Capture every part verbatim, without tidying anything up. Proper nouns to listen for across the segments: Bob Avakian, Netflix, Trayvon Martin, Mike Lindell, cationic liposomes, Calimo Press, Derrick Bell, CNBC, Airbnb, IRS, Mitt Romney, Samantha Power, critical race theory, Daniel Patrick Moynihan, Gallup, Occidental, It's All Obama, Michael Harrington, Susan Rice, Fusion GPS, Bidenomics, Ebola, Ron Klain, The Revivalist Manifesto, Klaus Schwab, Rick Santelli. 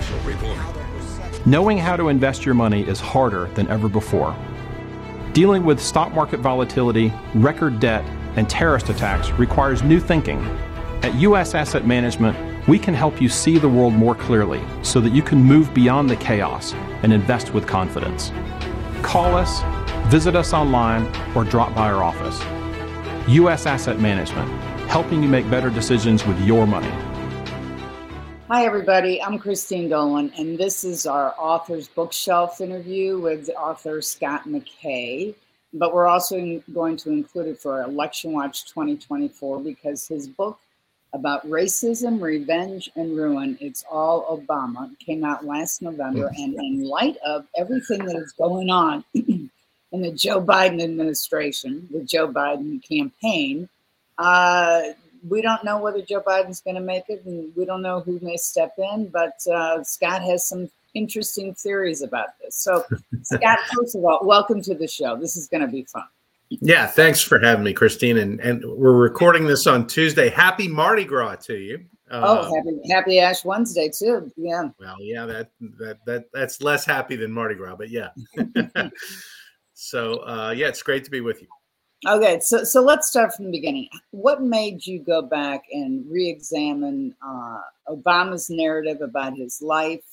special report. Knowing how to invest your money is harder than ever before. Dealing with stock market volatility, record debt, and terrorist attacks requires new thinking. At U S Asset Management, we can help you see the world more clearly so that you can move beyond the chaos and invest with confidence. Call us, visit us online, or drop by our office. U S Asset Management, helping you make better decisions with your money. Hi, everybody. I'm Christine Dolan, and this is our Authors Bookshelf interview with author Scott McKay. But we're also going to include it for Election Watch twenty twenty-four because his book about racism, revenge, and ruin, It's All Obama, came out last November. And in light of everything that is going on in the Joe Biden administration, the Joe Biden campaign, uh, we don't know whether Joe Biden's going to make it, and we don't know who may step in, but uh, Scott has some interesting theories about this. So, Scott, first of all, welcome to the show. This is going to be fun. Yeah, thanks for having me, Christine. And and we're recording this on Tuesday. Happy Mardi Gras to you. Um, oh, happy, happy Ash Wednesday too. Yeah. Well, yeah, that that that that's less happy than Mardi Gras, but yeah. so uh, yeah, it's great to be with you. Okay, so so let's start from the beginning. What made you go back and re-examine uh, Obama's narrative about his life,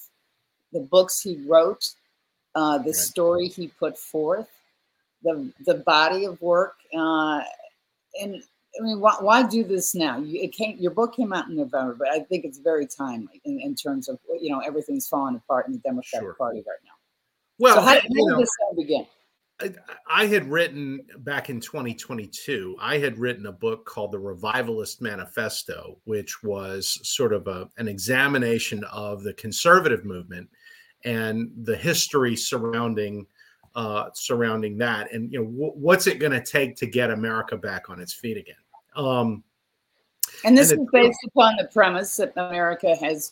the books he wrote, uh, the right. story he put forth, the the body of work, uh, and I mean, why, why do this now? You, it came, your book came out in November, but I think it's very timely in, in terms of, you know, everything's falling apart in the Democratic sure. Party right now. Well, so how, how did know, this all begin? I, I had written back in twenty twenty-two. I had written a book called The Revivalist Manifesto, which was sort of a, an examination of the conservative movement and the history surrounding. Uh, surrounding that, and you know, w- what's it going to take to get America back on its feet again? Um, and this and is based uh, upon the premise that America has,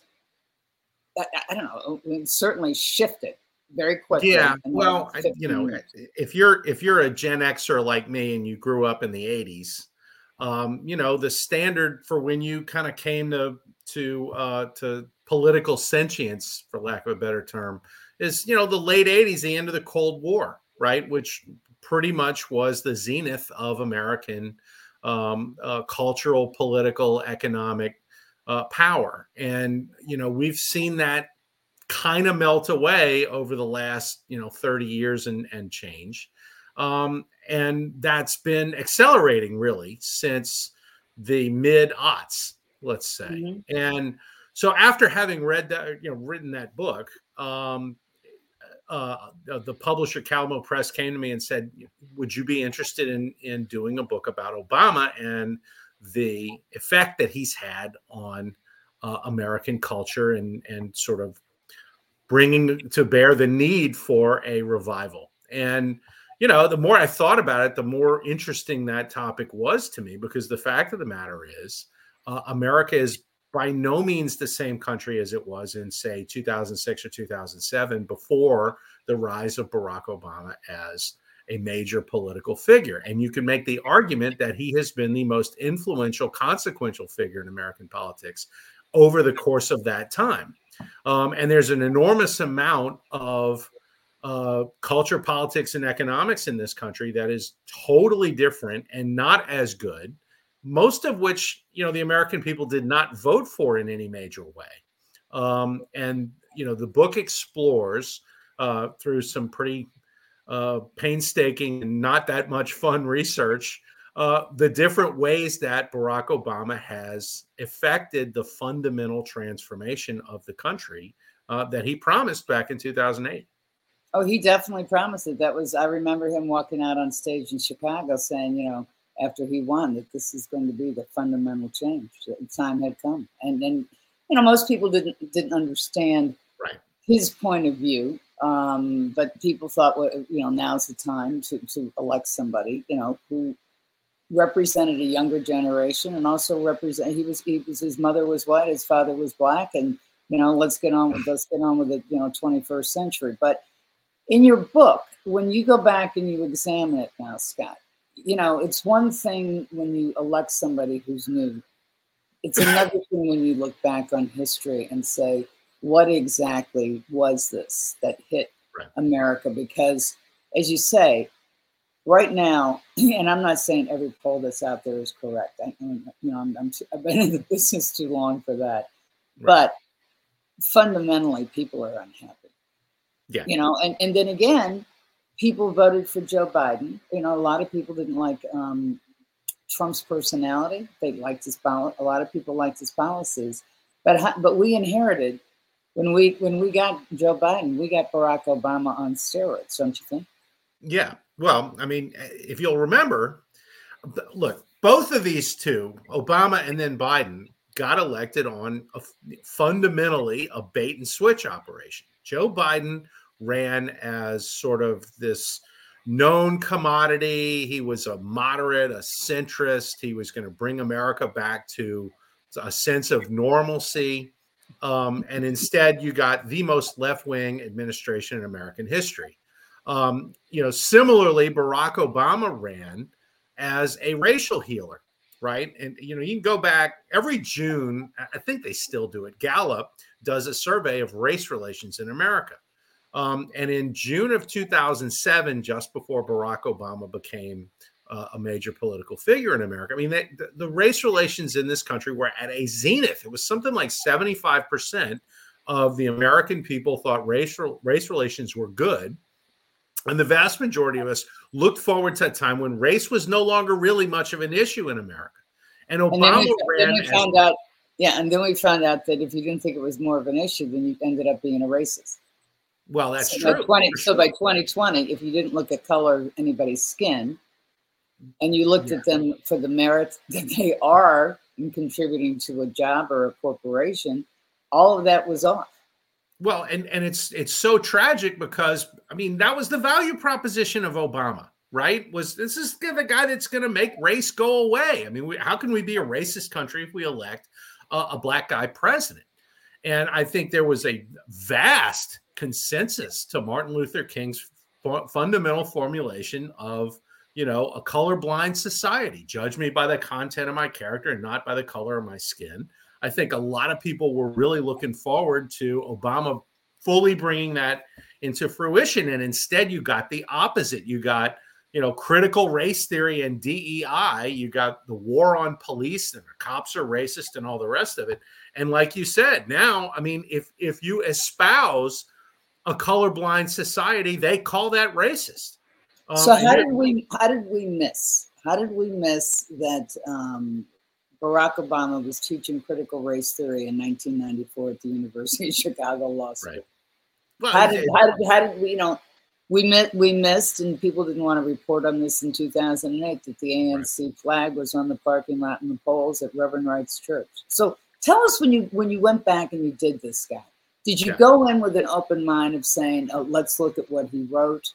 I, I don't know, I mean, certainly shifted very quickly. Yeah, well, I, you know, years. if you're if you're a Gen Xer like me and you grew up in the eighties, um, you know, the standard for when you kind of came to to uh, to political sentience, for lack of a better term, is, you know, the late eighties, the end of the Cold War, right? Which pretty much was the zenith of American um, uh, cultural, political, economic uh, power. And, you know, we've seen that kind of melt away over the last, you know, thirty years and, and change. Um, and that's been accelerating really since the mid-aughts, let's say. Mm-hmm. And so after having read that, you know, written that book, um, Uh, the publisher Calimo Press came to me and said, would you be interested in, in doing a book about Obama and the effect that he's had on uh, American culture and, and sort of bringing to bear the need for a revival? And, you know, the more I thought about it, the more interesting that topic was to me, because the fact of the matter is uh, America is by no means the same country as it was in, say, two thousand six or two thousand seven, before the rise of Barack Obama as a major political figure. And you can make the argument that he has been the most influential, consequential figure in American politics over the course of that time. Um, and there's an enormous amount of uh, culture, politics, and economics in this country that is totally different and not as good, most of which, you know, the American people did not vote for in any major way. Um, and, you know, the book explores uh, through some pretty uh, painstaking and not that much fun research, uh, the different ways that Barack Obama has affected the fundamental transformation of the country uh, that he promised back in two thousand eight. Oh, he definitely promised it. That was, I remember him walking out on stage in Chicago saying, you know, after he won, that this is going to be the fundamental change. The time had come. And then, you know, most people didn't didn't understand right. his point of view, um, but people thought, well, you know, now's the time to, to elect somebody, you know, who represented a younger generation and also represent. He was, he was, his mother was white, his father was black, and, you know, let's get on with, let's get on with the, you know, twenty-first century. But in your book, when you go back and you examine it now, Scott, you know, it's one thing when you elect somebody who's new. It's another thing when you look back on history and say, what exactly was this that hit right. America? Because as you say, right now, and I'm not saying every poll that's out there is correct. I, you know, I'm, I'm, I've been in the business too long for that. Right. But fundamentally, people are unhappy. Yeah. You know, and, and then again, people voted for Joe Biden. You know, a lot of people didn't like um, Trump's personality. They liked his policies. A lot of people liked his policies. But but we inherited, when we when we got Joe Biden, we got Barack Obama on steroids, don't you think? Yeah. Well, I mean, if you'll remember, look, both of these two, Obama and then Biden, got elected on a, fundamentally a bait and switch operation. Joe Biden ran as sort of this known commodity. He was a moderate, a centrist. He was going to bring America back to a sense of normalcy. Um, and instead, you got the most left-wing administration in American history. Um, you know, similarly, Barack Obama ran as a racial healer, right? And, you know, you can go back every June. I think they still do it. Gallup does a survey of race relations in America. Um, and in June of two thousand seven, just before Barack Obama became uh, a major political figure in America, I mean, they, the, the race relations in this country were at a zenith. It was something like seventy-five percent of the American people thought racial race relations were good. And the vast majority of us looked forward to a time when race was no longer really much of an issue in America. And Obama and then we, ran then we found out, yeah, and then we found out that if you didn't think it was more of an issue, then you ended up being a racist. Well, that's so true. By twenty, so sure. By twenty twenty, if you didn't look at color of anybody's skin, and you looked yeah. at them for the merits that they are in contributing to a job or a corporation, all of that was off. Well, and, and it's it's so tragic because, I mean, that was the value proposition of Obama, right? Was this is the guy that's going to make race go away. I mean, we, how can we be a racist country if we elect uh, a black guy president? And I think there was a vast consensus to Martin Luther King's fu- fundamental formulation of, you know, a colorblind society. Judge me by the content of my character and not by the color of my skin. I think a lot of people were really looking forward to Obama fully bringing that into fruition. And instead, you got the opposite. You got, you know, critical race theory and D E I. You got the war on police and the cops are racist and all the rest of it. And like you said, now, I mean, if if you espouse a colorblind society, they call that racist. Um, so how did we how did we miss? How did we miss that um Barack Obama was teaching critical race theory in nineteen ninety-four at the University of Chicago Law School? Right. Well, how, did, how, did, how did we, you know, we, met, we missed, and people didn't want to report on this in two thousand eight, that the A N C right. flag was on the parking lot in the polls at Reverend Wright's church. So tell us when you when you went back and you did this guy, did you yeah. go in with an open mind of saying, oh, let's look at what he wrote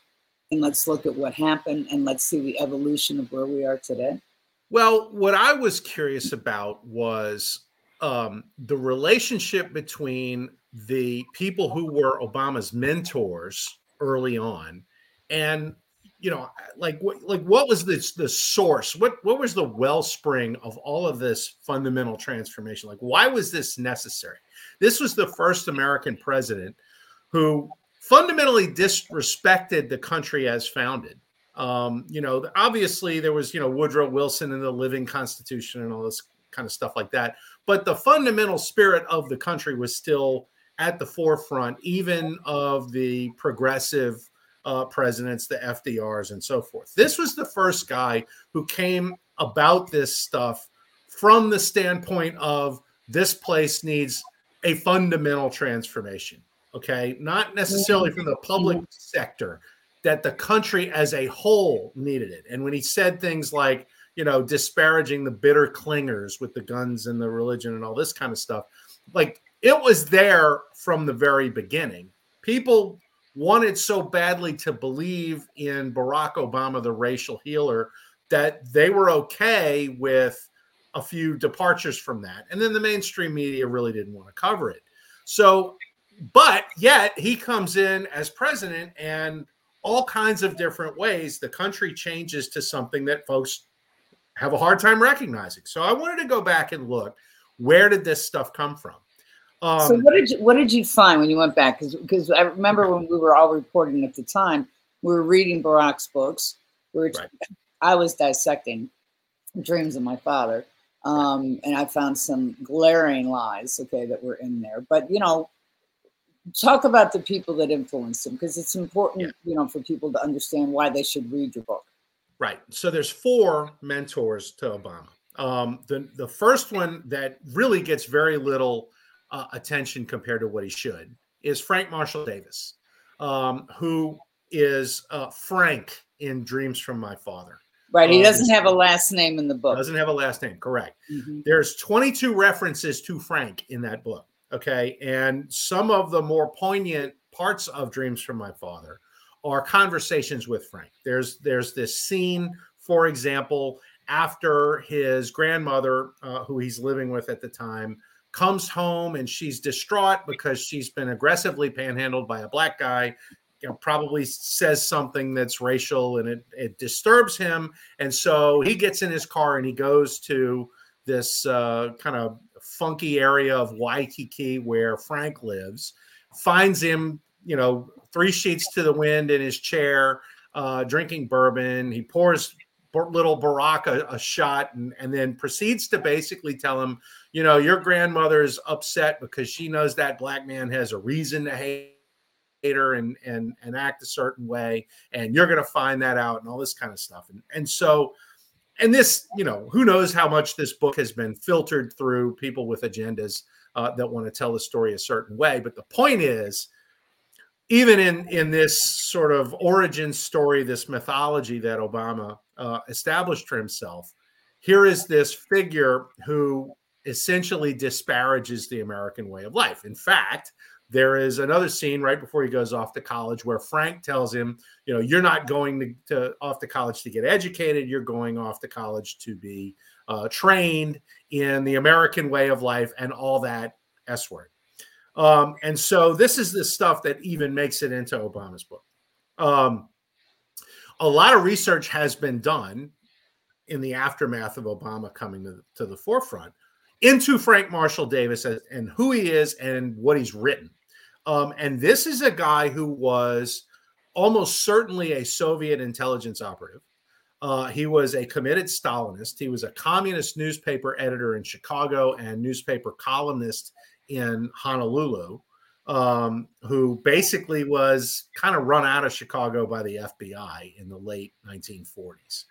and let's look at what happened and let's see the evolution of where we are today? Well, what I was curious about was um, the relationship between the people who were Obama's mentors early on, and you know, like what, like what was the the source? What what was the wellspring of all of this fundamental transformation? Like, why was this necessary? This was the first American president who fundamentally disrespected the country as founded. Um, you know, obviously there was, you know, Woodrow Wilson and the Living Constitution and all this kind of stuff like that. But the fundamental spirit of the country was still at the forefront, even of the progressive uh, presidents, the F D Rs and so forth. This was the first guy who came about this stuff from the standpoint of this place needs a fundamental transformation. OK, not necessarily from the public sector, that the country as a whole needed it. And when he said things like, you know, disparaging the bitter clingers with the guns and the religion and all this kind of stuff, like it was there from the very beginning. People wanted so badly to believe in Barack Obama, the racial healer, that they were okay with a few departures from that. And then the mainstream media really didn't want to cover it. So, but yet he comes in as president and all kinds of different ways the country changes to something that folks have a hard time recognizing. So I wanted to go back and look, where did this stuff come from? Um, so what did you, what did you find when you went back? Because because I remember when we were all reporting at the time, we were reading Barack's books. We were, right. I was dissecting Dreams of My Father, um, and I found some glaring lies, okay, that were in there. But, you know, talk about the people that influenced him, because it's important, yeah. you know, for people to understand why they should read your book. Right. So there's four mentors to Obama. Um, the, the first one that really gets very little uh, attention compared to what he should is Frank Marshall Davis, um, who is uh, Frank in Dreams from My Father. Right. He doesn't um, have a last name in the book. Doesn't have a last name. Correct. Mm-hmm. There's twenty-two references to Frank in that book. Okay. And some of the more poignant parts of Dreams from My Father are conversations with Frank. There's there's this scene, for example, after his grandmother, uh, who he's living with at the time, comes home and she's distraught because she's been aggressively panhandled by a black guy, you know, probably says something that's racial, and it, it disturbs him. And so he gets in his car and he goes to this uh, kind of funky area of Waikiki where Frank lives, finds him, you know, three sheets to the wind in his chair, uh, drinking bourbon. He pours little Barack a, a shot and, and then proceeds to basically tell him, you know, your grandmother's upset because she knows that black man has a reason to hate her and and, and act a certain way. And you're going to find that out and all this kind of stuff. And, and so, and this, you know, who knows how much this book has been filtered through people with agendas uh, that want to tell the story a certain way. But the point is, even in, in this sort of origin story, this mythology that Obama uh, established for himself, here is this figure who essentially disparages the American way of life. In fact, there is another scene right before he goes off to college where Frank tells him, you know, you're not going to, to off to college to get educated. You're going off to college to be uh, trained in the American way of life and all that S word. Um, and so this is the stuff that even makes it into Obama's book. Um, a lot of research has been done in the aftermath of Obama coming to the, to the forefront into Frank Marshall Davis as, and who he is and what he's written. Um, and this is a guy who was almost certainly a Soviet intelligence operative. Uh, he was a committed Stalinist. He was a communist newspaper editor in Chicago and newspaper columnist in Honolulu, um, who basically was kind of run out of Chicago by the F B I in the late nineteen forties.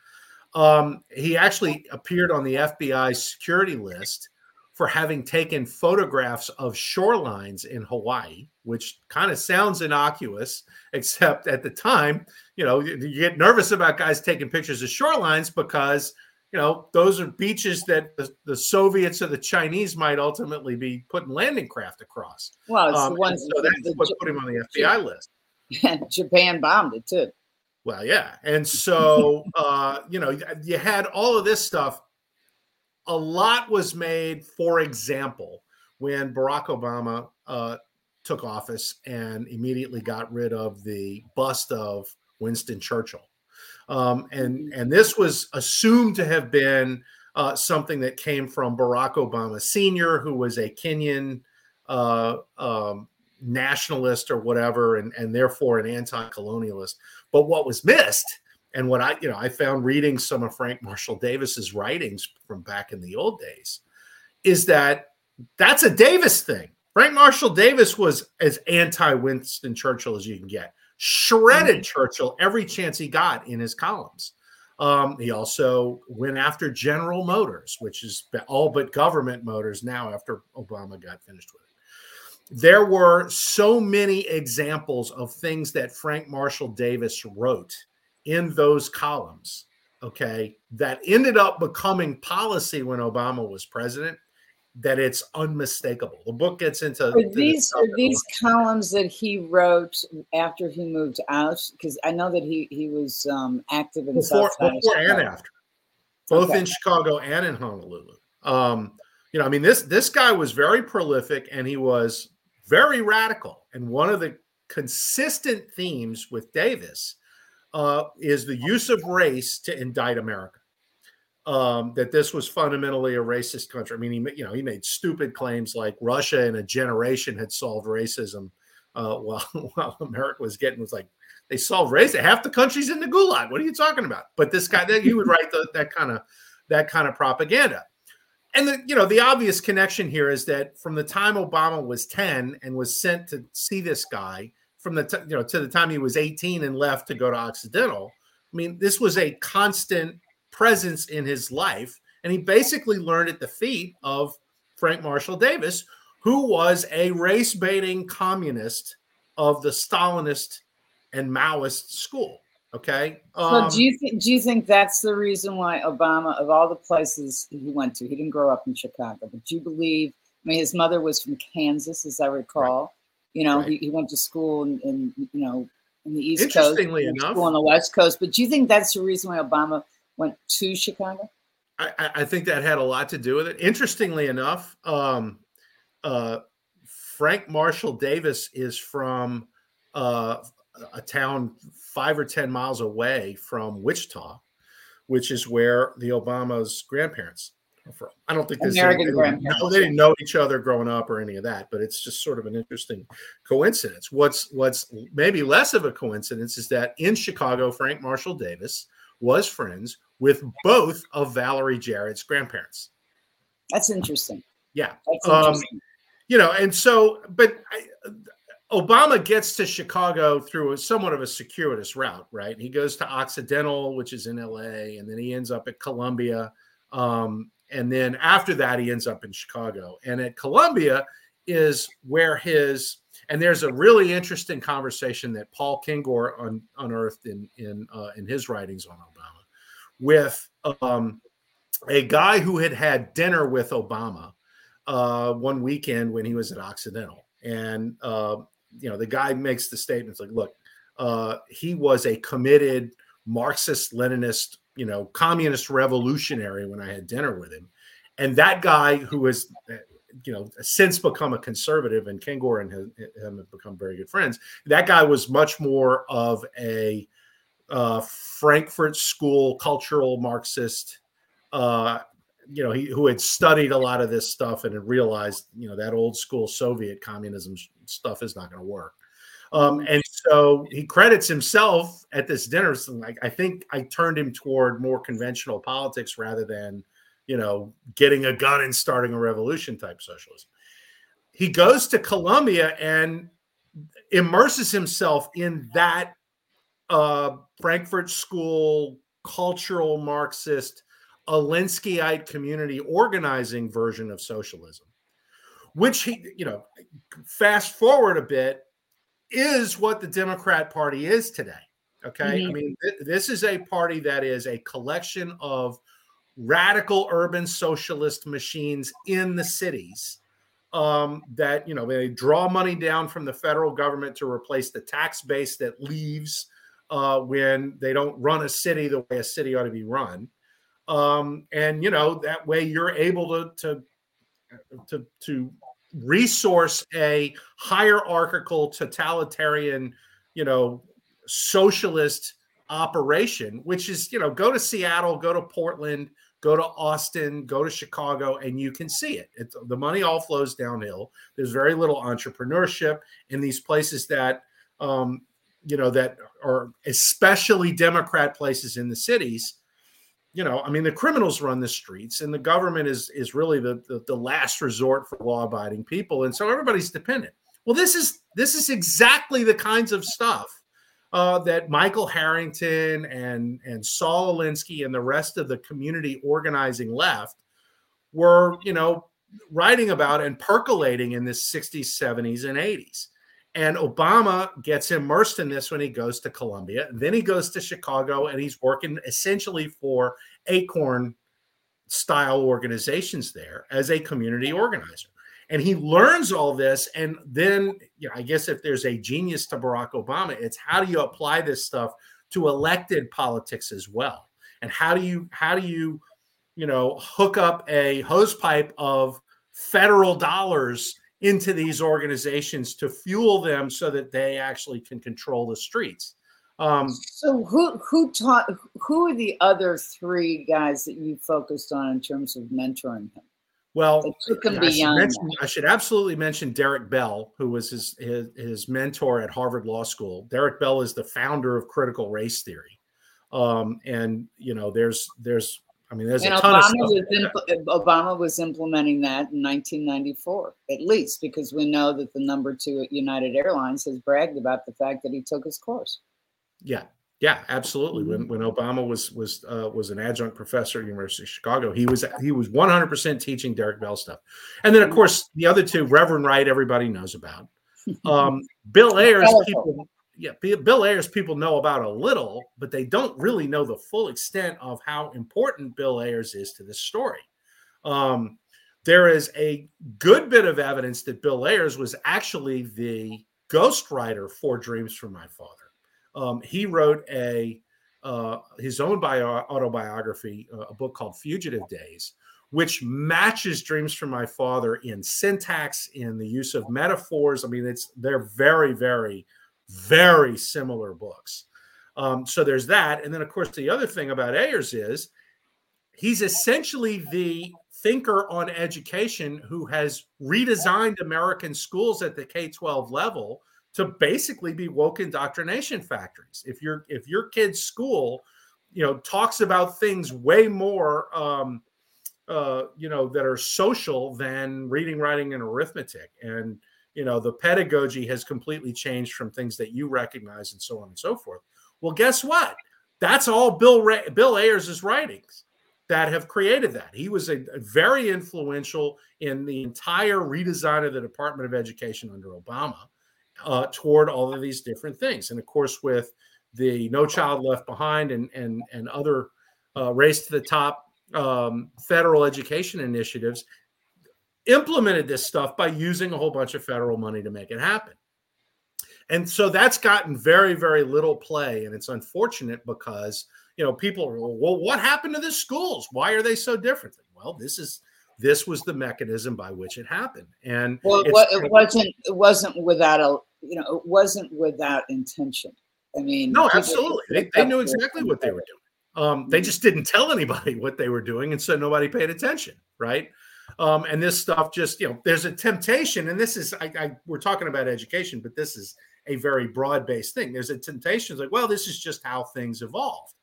Um, he actually appeared on the F B I's security list for having taken photographs of shorelines in Hawaii, which kind of sounds innocuous, except at the time, you know, you get nervous about guys taking pictures of shorelines because, you know, those are beaches that the, the Soviets or the Chinese might ultimately be putting landing craft across. Well, it's um, the ones so that's the, what put him on the F B I list. Japan bombed it too. Well, yeah. And so, uh, you know, you had all of this stuff. A lot was made, for example, when Barack Obama uh, took office and immediately got rid of the bust of Winston Churchill. Um, and, and this was assumed to have been uh, something that came from Barack Obama Senior, who was a Kenyan uh, um, nationalist or whatever, and, and therefore an anti-colonialist. But what was missed, and what I, you know, I found reading some of Frank Marshall Davis's writings from back in the old days, is that that's a Davis thing. Frank Marshall Davis was as anti-Winston Churchill as you can get. Shredded Churchill every chance he got in his columns. Um, he also went after General Motors, which is all but government Motors now after Obama got finished with it. There were so many examples of things that Frank Marshall Davis wrote in those columns, okay, that ended up becoming policy when Obama was president, that it's unmistakable. The book gets into are these the are these columns that he wrote after he moved out, because I know that he he was um, active in before, South before and after, both okay. in Chicago and in Honolulu. Um, you know, I mean, this this guy was very prolific and he was very radical. And one of the consistent themes with Davis uh, is the use of race to indict America. um, that this was fundamentally a racist country. I mean, he, you know, he made stupid claims like Russia in a generation had solved racism uh, while, while America was getting was like, they solved racism. Half the country's in the gulag. What are you talking about? But this guy, he would write the, that kind of that kind of propaganda. And the, you know, the obvious connection here is that from the time Obama was ten and was sent to see this guy, from the t- you know to the time he was eighteen and left to go to Occidental, I mean, this was a constant presence in his life, and he basically learned at the feet of Frank Marshall Davis, who was a race-baiting communist of the Stalinist and Maoist school. Okay. Um, so do you think do you think that's the reason why Obama, of all the places he went to, he didn't grow up in Chicago, but do you believe, I mean, his mother was from Kansas, as I recall. Right. You know, right. he, he went to school in, in you know in the East Coast, he went to school on the West Coast. But do you think that's the reason why Obama went to Chicago? I, I think that had a lot to do with it. Interestingly enough, um, uh, Frank Marshall Davis is from uh, a town five or ten miles away from Wichita, which is where the Obamas' grandparents are from. I don't think this American is, grandparents. No, they didn't know each other growing up or any of that, but it's just sort of an interesting coincidence. What's what's maybe less of a coincidence is that in Chicago, Frank Marshall Davis was friends with both of Valerie Jarrett's grandparents. That's interesting. Yeah. That's interesting. Um, you know, and so, but I, Obama gets to Chicago through a, somewhat of a circuitous route, right? He goes to Occidental, which is in L A, and then he ends up at Columbia. Um, and then after that, he ends up in Chicago. And at Columbia is where his, and there's a really interesting conversation that Paul Kingor un, unearthed in in, uh, in his writings on Obama with um, a guy who had had dinner with Obama uh, one weekend when he was at Occidental. And, uh, you know, the guy makes the statements like, look, uh, he was a committed Marxist-Leninist, you know, communist revolutionary when I had dinner with him. And that guy who has, you know, since become a conservative, and Kangor and him have become very good friends, that guy was much more of a uh, Frankfurt School cultural Marxist, uh, you know, he, who had studied a lot of this stuff and had realized, you know, that old school Soviet communism stuff is not going to work. Um, and so he credits himself at this dinner. So like, I think I turned him toward more conventional politics rather than, you know, getting a gun and starting a revolution type socialism. He goes to Columbia and immerses himself in that uh, Frankfurt School cultural Marxist Alinskyite community organizing version of socialism, which he, you know, fast forward a bit, is what the Democrat Party is today. Okay. Mm-hmm. I mean, th- this is a party that is a collection of radical urban socialist machines in the cities um, that, you know, they draw money down from the federal government to replace the tax base that leaves uh, when they don't run a city the way a city ought to be run. Um, and, you know, that way you're able to, to, to, to resource a hierarchical totalitarian, you know, socialist operation, which is, you know, go to Seattle, go to Portland, go to Austin, go to Chicago, and you can see it. It's, the money all flows downhill. There's very little entrepreneurship in these places that, um, you know, that are especially Democrat places in the cities. You know, I mean, the criminals run the streets and the government is is really the, the, the last resort for law-abiding people. And so everybody's dependent. Well, this is this is exactly the kinds of stuff uh, that Michael Harrington and, and Saul Alinsky and the rest of the community organizing left were, you know, writing about and percolating in the sixties, seventies, and eighties. And Obama gets immersed in this when he goes to Columbia. Then he goes to Chicago, and he's working essentially for Acorn-style organizations there as a community organizer. And he learns all this, and then, you know, I guess if there's a genius to Barack Obama, it's how do you apply this stuff to elected politics as well? And how do you, how do you, you know, hook up a hose pipe of federal dollars into these organizations to fuel them so that they actually can control the streets. Um, so who who taught? Who are the other three guys that you focused on in terms of mentoring him? Well, I should, I should absolutely mention Derrick Bell, who was his, his his mentor at Harvard Law School. Derrick Bell is the founder of critical race theory, um, and you know, there's there's I mean, there's and a ton Obama of stuff. Was impl- Obama was implementing that in nineteen ninety-four, at least, because we know that the number two at United Airlines has bragged about the fact that he took his course. Yeah. Yeah, absolutely. When when Obama was was uh, was an adjunct professor at University of Chicago, he was he was one hundred percent teaching Derrick Bell stuff. And then, of course, the other two, Reverend Wright, everybody knows about. Um, Bill Ayers, people, yeah, Bill Ayers, people know about a little, but they don't really know the full extent of how important Bill Ayers is to this story. Um, there is a good bit of evidence that Bill Ayers was actually the ghostwriter for Dreams from My Father. Um, he wrote a uh, his own bio- autobiography, uh, a book called Fugitive Days, which matches Dreams from My Father in syntax, in the use of metaphors. I mean, it's they're very, very, very similar books. Um, so there's that. And then, of course, the other thing about Ayers is he's essentially the thinker on education who has redesigned American schools at the K twelve level to basically be woke indoctrination factories. If your if your kid's school, you know, talks about things way more, um, uh, you know, that are social than reading, writing, and arithmetic, and you know, the pedagogy has completely changed from things that you recognize, and so on and so forth. Well, guess what? That's all Bill Ra- Bill Ayers's writings that have created that. He was a, a very influential in the entire redesign of the Department of Education under Obama. Uh, toward all of these different things. And of course, with the No Child Left Behind and and, and other uh, race to the top um, federal education initiatives, implemented this stuff by using a whole bunch of federal money to make it happen. And so that's gotten very, very little play. And it's unfortunate because, you know, people are, well, what happened to the schools? Why are they so different? Well, this is This was the mechanism by which it happened, and well, it wasn't. It wasn't without a, you know, it wasn't without intention. I mean, no, absolutely. They, they knew exactly what they were doing. Um, they just didn't tell anybody what they were doing, and so nobody paid attention, right? Um, and this stuff just, you know, there's a temptation, and this is, I, I we're talking about education, but this is a very broad-based thing. There's a temptation, it's like, well, this is just how things evolved.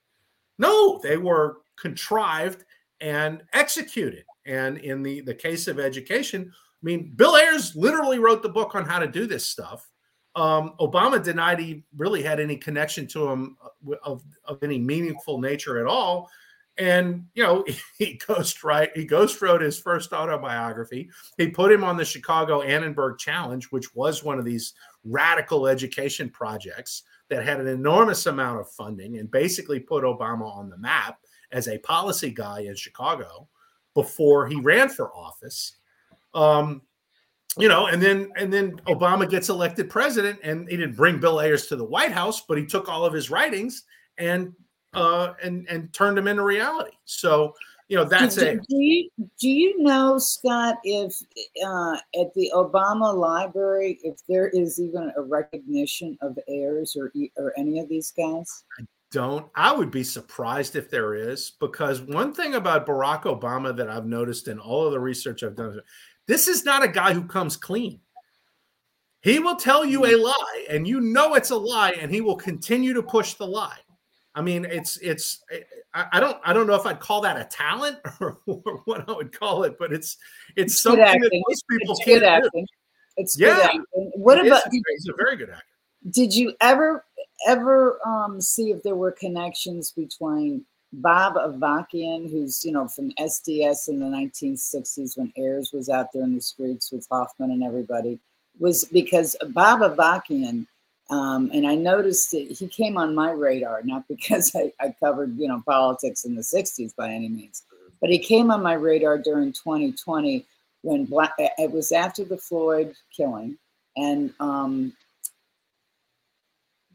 No, they were contrived and executed. And in the, the case of education, I mean, Bill Ayers literally wrote the book on how to do this stuff. Um, Obama denied he really had any connection to him of, of any meaningful nature at all. And, you know, he ghost write, he ghost wrote his first autobiography. He put him on the Chicago Annenberg Challenge, which was one of these radical education projects that had an enormous amount of funding and basically put Obama on the map as a policy guy in Chicago before he ran for office, um, you know, and then and then Obama gets elected president, and he didn't bring Bill Ayers to the White House, but he took all of his writings and uh, and and turned them into reality. So, you know, that's do, it. Do you, do you know, Scott, if uh, at the Obama Library, if there is even a recognition of Ayers or or any of these guys? I don't. I would be surprised if there is, because one thing about Barack Obama that I've noticed in all of the research I've done, this is not a guy who comes clean. He will tell you a lie, and you know it's a lie, and he will continue to push the lie. I mean, it's it's I, I don't I don't know if I'd call that a talent or, or what I would call it, but it's it's, it's something that most people it's can't good acting. Do. It's yeah. good acting. What it about is, he's a very good actor. Did you ever ever um, see if there were connections between Bob Avakian, who's, you know, from S D S in the nineteen sixties when Ayers was out there in the streets with Hoffman and everybody, was because Bob Avakian, um, and I noticed that he came on my radar, not because I, I covered, you know, politics in the sixties by any means, but he came on my radar during twenty twenty when Black, it was after the Floyd killing, and um,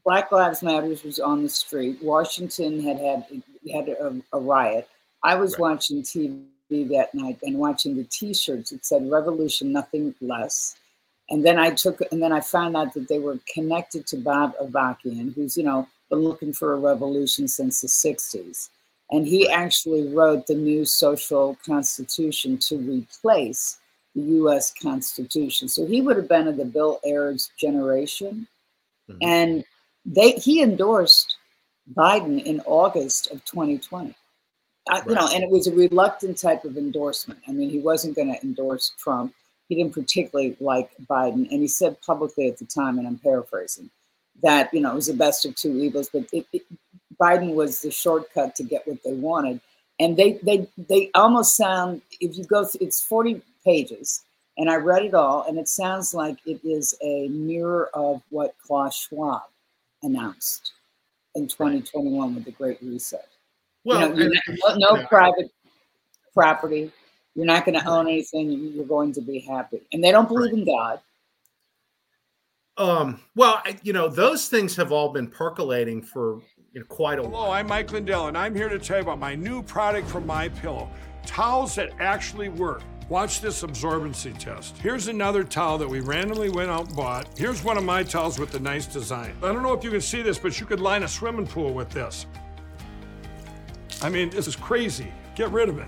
Black Lives Matters was on the street. Washington had had, had a, a riot. I was right. watching T V that night and watching the T-shirts. It said "Revolution, nothing less." And then I took, and then I found out that they were connected to Bob Avakian, who's, you know, been looking for a revolution since the sixties. And he actually wrote the new social constitution to replace the U S Constitution. So he would have been of the Bill Ayers generation. Mm-hmm. And they he endorsed Biden in August of twenty twenty. I, right. You know, and it was a reluctant type of endorsement. I mean, he wasn't going to endorse Trump. He didn't particularly like Biden. And he said publicly at the time, and I'm paraphrasing, that, you know, it was the best of two evils, but it, it, Biden was the shortcut to get what they wanted. And they they they almost sound, if you go through, it's forty pages, and I read it all, and it sounds like it is a mirror of what Klaus Schwab announced in twenty twenty-one with the Great Reset. Well, you know, not, no, no private property. You're not going to own anything. You're going to be happy. And they don't believe right. in God. Um, well, you know, those things have all been percolating for you know, quite a while. Hello, I'm Mike Lindell, and I'm here to tell you about my new product from MyPillow, towels that actually work. Watch this absorbency test. Here's another towel that we randomly went out and bought. Here's one of my towels with a nice design. I don't know if you can see this, but you could line a swimming pool with this. I mean, this is crazy. Get rid of it.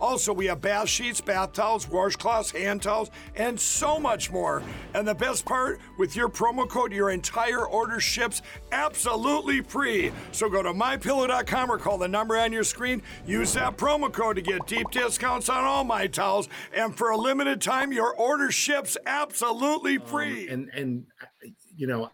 Also, we have bath sheets, bath towels, washcloths, hand towels, and so much more. And the best part, with your promo code, your entire order ships absolutely free. So go to my pillow dot com or call the number on your screen. Use that promo code to get deep discounts on all my towels. And for a limited time, your order ships absolutely free. Um, and, and, you know...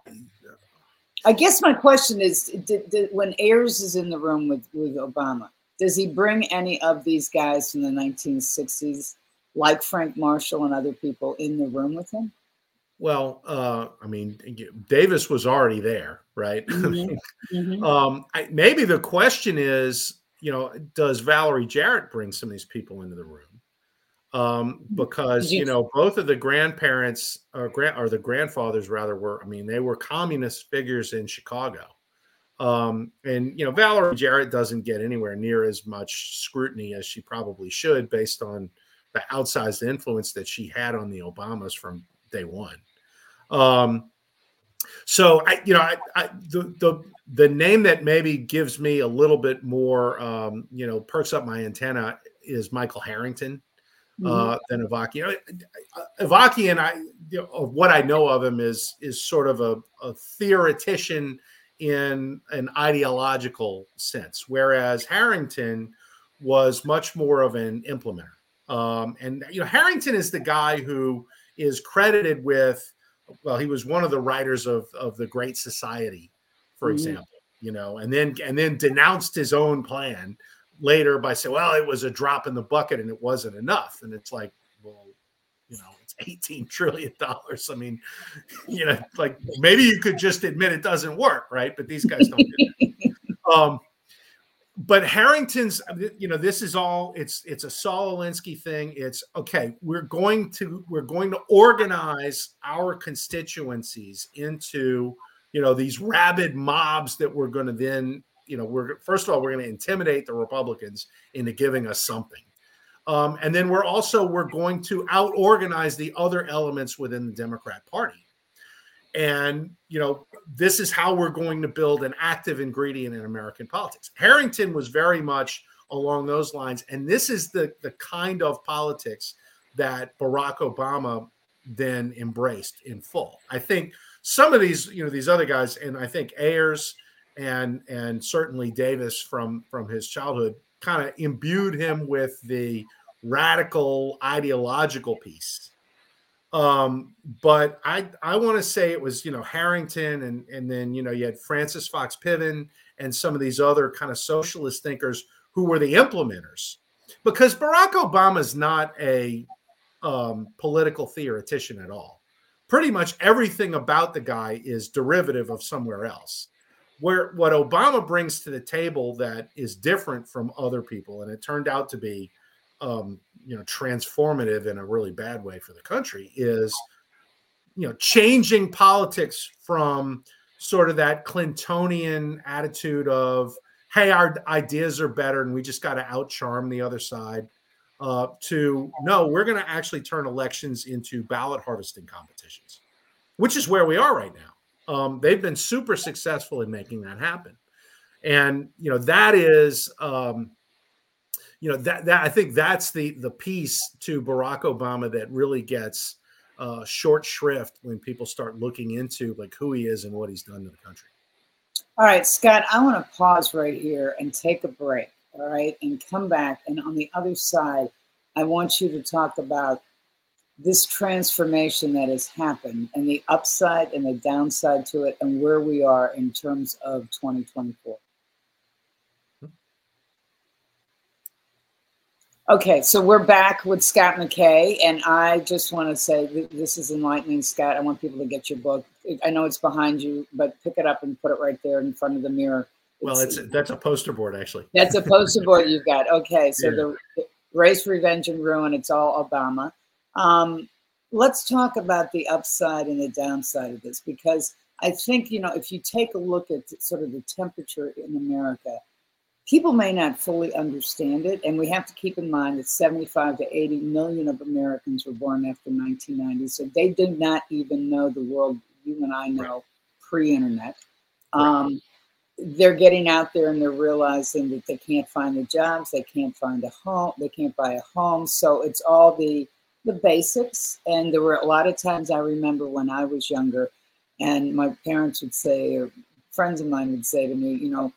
I guess my question is, did, did, when Ayers is in the room with, with Obama, does he bring any of these guys from the nineteen sixties, like Frank Marshall and other people, in the room with him? Well, uh, I mean, Davis was already there, right? Mm-hmm. mm-hmm. um, I, maybe the question is, you know, does Valerie Jarrett bring some of these people into the room? Um, because, you know, both of the grandparents, or, grand, or the grandfathers rather, were, I mean, they were communist figures in Chicago. Um, and, you know, Valerie Jarrett doesn't get anywhere near as much scrutiny as she probably should based on the outsized influence that she had on the Obamas from day one. Um, so, I, you know, I, I, the, the the name that maybe gives me a little bit more, um, you know, perks up my antenna is Michael Harrington uh, mm-hmm. than Avakian. Avakian, I, you know, what I know of him is is sort of a, a theoretician in an ideological sense, whereas Harrington was much more of an implementer. Um, and, you know, Harrington is the guy who is credited with, well, he was one of the writers of, of the Great Society, for mm-hmm. example, you know, and then, and then denounced his own plan later by saying, well, it was a drop in the bucket and it wasn't enough. And it's like, well, you know, it's eighteen trillion dollars. I mean, you know, like maybe you could just admit it doesn't work, right? But these guys don't do that. Um, but Harrington's, you know, this is all, it's it's a Saul Alinsky thing. It's okay, we're going to we're going to organize our constituencies into, you know, these rabid mobs that we're going to then, you know, we're first of all, we're going to intimidate the Republicans into giving us something. Um, and then we're also, we're going to out-organize the other elements within the Democrat Party. And, you know, this is how we're going to build an active ingredient in American politics. Harrington was very much along those lines. And this is the, the kind of politics that Barack Obama then embraced in full. I think some of these, you know, these other guys, and I think Ayers and and certainly Davis from, from his childhood, kind of imbued him with the radical ideological piece. Um, but I I want to say it was, you know, Harrington and, and then, you know, you had Francis Fox Piven and some of these other kind of socialist thinkers who were the implementers. Because Barack Obama's not a um, political theoretician at all. Pretty much everything about the guy is derivative of somewhere else. Where what Obama brings to the table that is different from other people, and it turned out to be, um, you know, transformative in a really bad way for the country, is you know, changing politics from sort of that Clintonian attitude of, hey, our ideas are better and we just got to out-charm the other side, uh, to, no, we're going to actually turn elections into ballot harvesting competitions, which is where we are right now. Um, they've been super successful in making that happen. And, you know, that is, um, you know, that, that I think that's the the piece to Barack Obama that really gets uh, short shrift when people start looking into like who he is and what he's done to the country. All right, Scott, I want to pause right here and take a break, all right, and come back. And on the other side, I want you to talk about this transformation that has happened and the upside and the downside to it and where we are in terms of twenty twenty-four. Okay, so we're back with Scott McKay, and I just want to say this is enlightening, Scott. I want people to get your book. I know it's behind you, but pick it up and put it right there in front of the mirror. It's, well, it's a, that's a poster board, actually. That's a poster board you've got. Okay, so yeah. The Race, Revenge, and Ruin, It's All Obama. Um, let's talk about the upside and the downside of this, because I think, you know, if you take a look at sort of the temperature in America, people may not fully understand it, and we have to keep in mind that seventy-five to eighty million of Americans were born after nineteen ninety, so they did not even know the world you and I know right. pre-internet. Um, right. They're getting out there and they're realizing that they can't find the jobs, they can't find a home, they can't buy a home, so it's all the, the basics, and there were a lot of times I remember when I was younger, and my parents would say, or friends of mine would say to me, you know,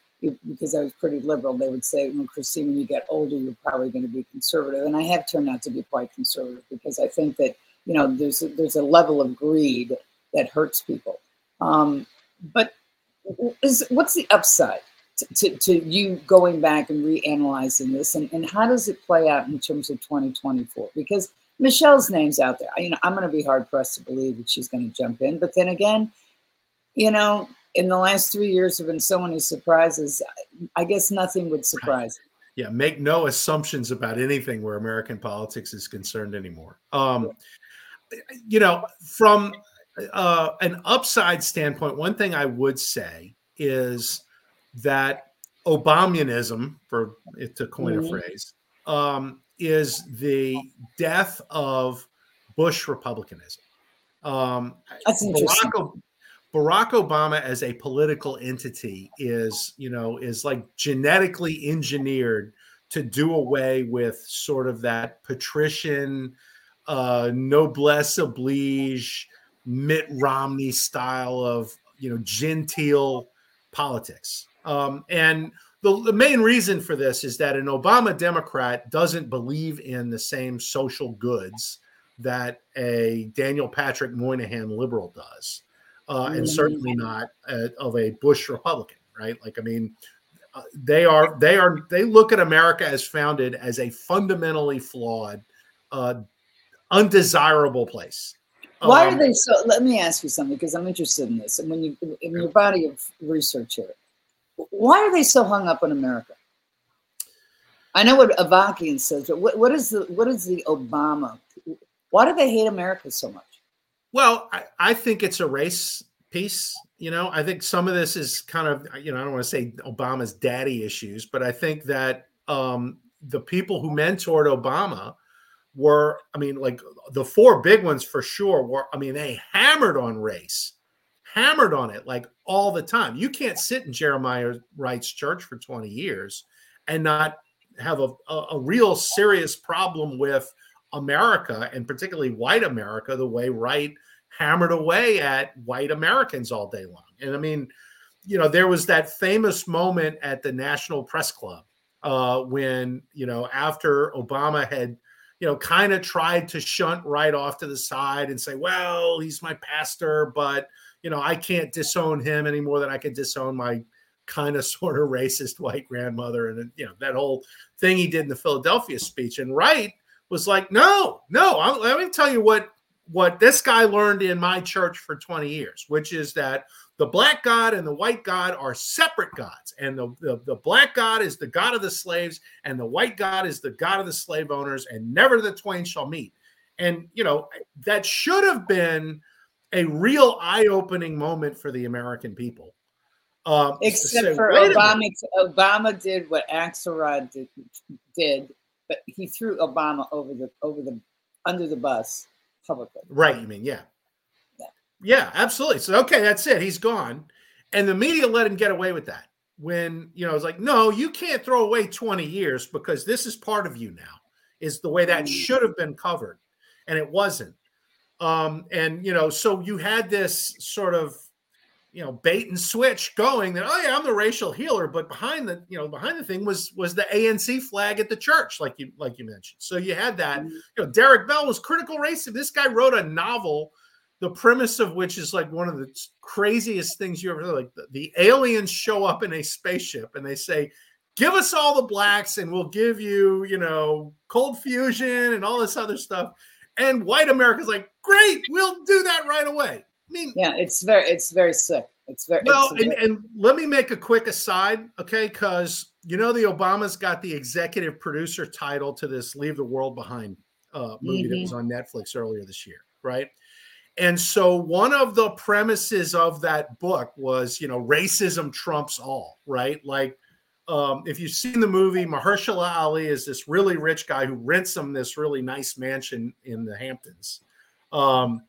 because I was pretty liberal, they would say, well, Christine, when you get older, you're probably going to be conservative. And I have turned out to be quite conservative because I think that, you know, there's a, there's a level of greed that hurts people. Um, but is, what's the upside to, to, to you going back and reanalyzing this? And, and how does it play out in terms of twenty twenty-four? Because Michelle's name's out there. I, you know, I'm going to be hard-pressed to believe that she's going to jump in. But then again, you know, in the last three years, there have been so many surprises. I guess nothing would surprise me. Yeah, make no assumptions about anything where American politics is concerned anymore. Um, you know, from uh, an upside standpoint, one thing I would say is that Obamianism, for to coin mm-hmm. a phrase, um, is the death of Bush Republicanism. Um, That's interesting. Barack Barack Obama as a political entity is, you know, is like genetically engineered to do away with sort of that patrician, uh, noblesse oblige, Mitt Romney style of, you know, genteel politics. Um, and the, the main reason for this is that an Obama Democrat doesn't believe in the same social goods that a Daniel Patrick Moynihan liberal does. Uh, and certainly not uh, of a Bush Republican, right? Like, I mean, uh, they are, they are, they look at America as founded as a fundamentally flawed, uh, undesirable place. Um, Why are they so, let me ask you something, because I'm interested in this. And when you, in your body of research here, why are they so hung up on America? I know what Avakian says, but what, what is the, what is the Obama, why do they hate America so much? Well, I, I think it's a race piece. You know, I think some of this is kind of, you know, I don't want to say Obama's daddy issues, but I think that um, the people who mentored Obama were, I mean, like the four big ones for sure were, I mean, they hammered on race, hammered on it like all the time. You can't sit in Jeremiah Wright's church for twenty years and not have a, a, a real serious problem with America, and particularly white America, the way Wright hammered away at white Americans all day long. And I mean, you know, there was that famous moment at the National Press Club uh, when, you know, after Obama had, you know, kind of tried to shunt Wright off to the side and say, well, he's my pastor, but, you know, I can't disown him any more than I can disown my kind of sort of racist white grandmother. And, you know, that whole thing he did in the Philadelphia speech. And Wright was like, no, no, I'm, let me tell you what, what this guy learned in my church for twenty years, which is that the black God and the white God are separate gods. And the, the, the black God is the God of the slaves, and the white God is the God of the slave owners, and never the twain shall meet. And, you know, that should have been a real eye-opening moment for the American people. Um, Except say, for Obama, Obama did what Axelrod did, did, but he threw Obama over the over the under the bus publicly. Right, you mean, yeah. yeah, yeah, absolutely. So okay, that's it. He's gone, and the media let him get away with that. When you know, it's like, no, you can't throw away twenty years because this is part of you now. Is the way that mm-hmm. should have been covered, and it wasn't. Um, and you know, so you had this sort of, you know, bait and switch going that, oh yeah, I'm the racial healer, but behind the, you know, behind the thing was, was the A N C flag at the church, like you, like you mentioned. So you had that, you know, Derrick Bell was critical racism. This guy wrote a novel, the premise of which is like one of the craziest things you ever heard. Like the, the aliens show up in a spaceship and they say, give us all the blacks and we'll give you, you know, cold fusion and all this other stuff. And white America's like, great, we'll do that right away. I mean, yeah, it's very, it's very sick. It's very well. It's and, and let me make a quick aside, okay? Because you know the Obamas got the executive producer title to this "Leave the World Behind" uh, movie mm-hmm. that was on Netflix earlier this year, right? And so one of the premises of that book was, you know, racism trumps all, right? Like, um, if you've seen the movie, Mahershala Ali is this really rich guy who rents them this really nice mansion in the Hamptons. Um,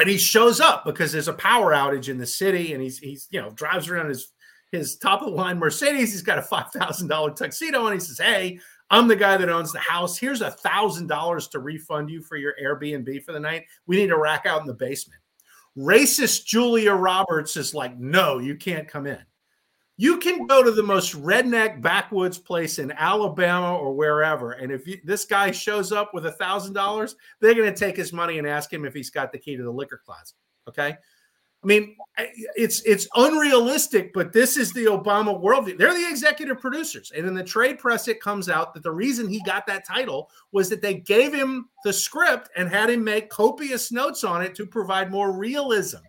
And he shows up because there's a power outage in the city, and he's he's you know drives around his his top of the line Mercedes. He's got a five thousand dollar tuxedo, and he says, "Hey, I'm the guy that owns the house. Here's a thousand dollars to refund you for your Airbnb for the night. We need a rack out in the basement." Racist Julia Roberts is like, "No, you can't come in. You can go to the most redneck backwoods place in Alabama or wherever, and if you, this guy shows up with a thousand dollars, they're going to take his money and ask him if he's got the key to the liquor closet." Okay? I mean, it's it's unrealistic, but this is the Obama worldview. They're the executive producers. And in the trade press, it comes out that the reason he got that title was that they gave him the script and had him make copious notes on it to provide more realism,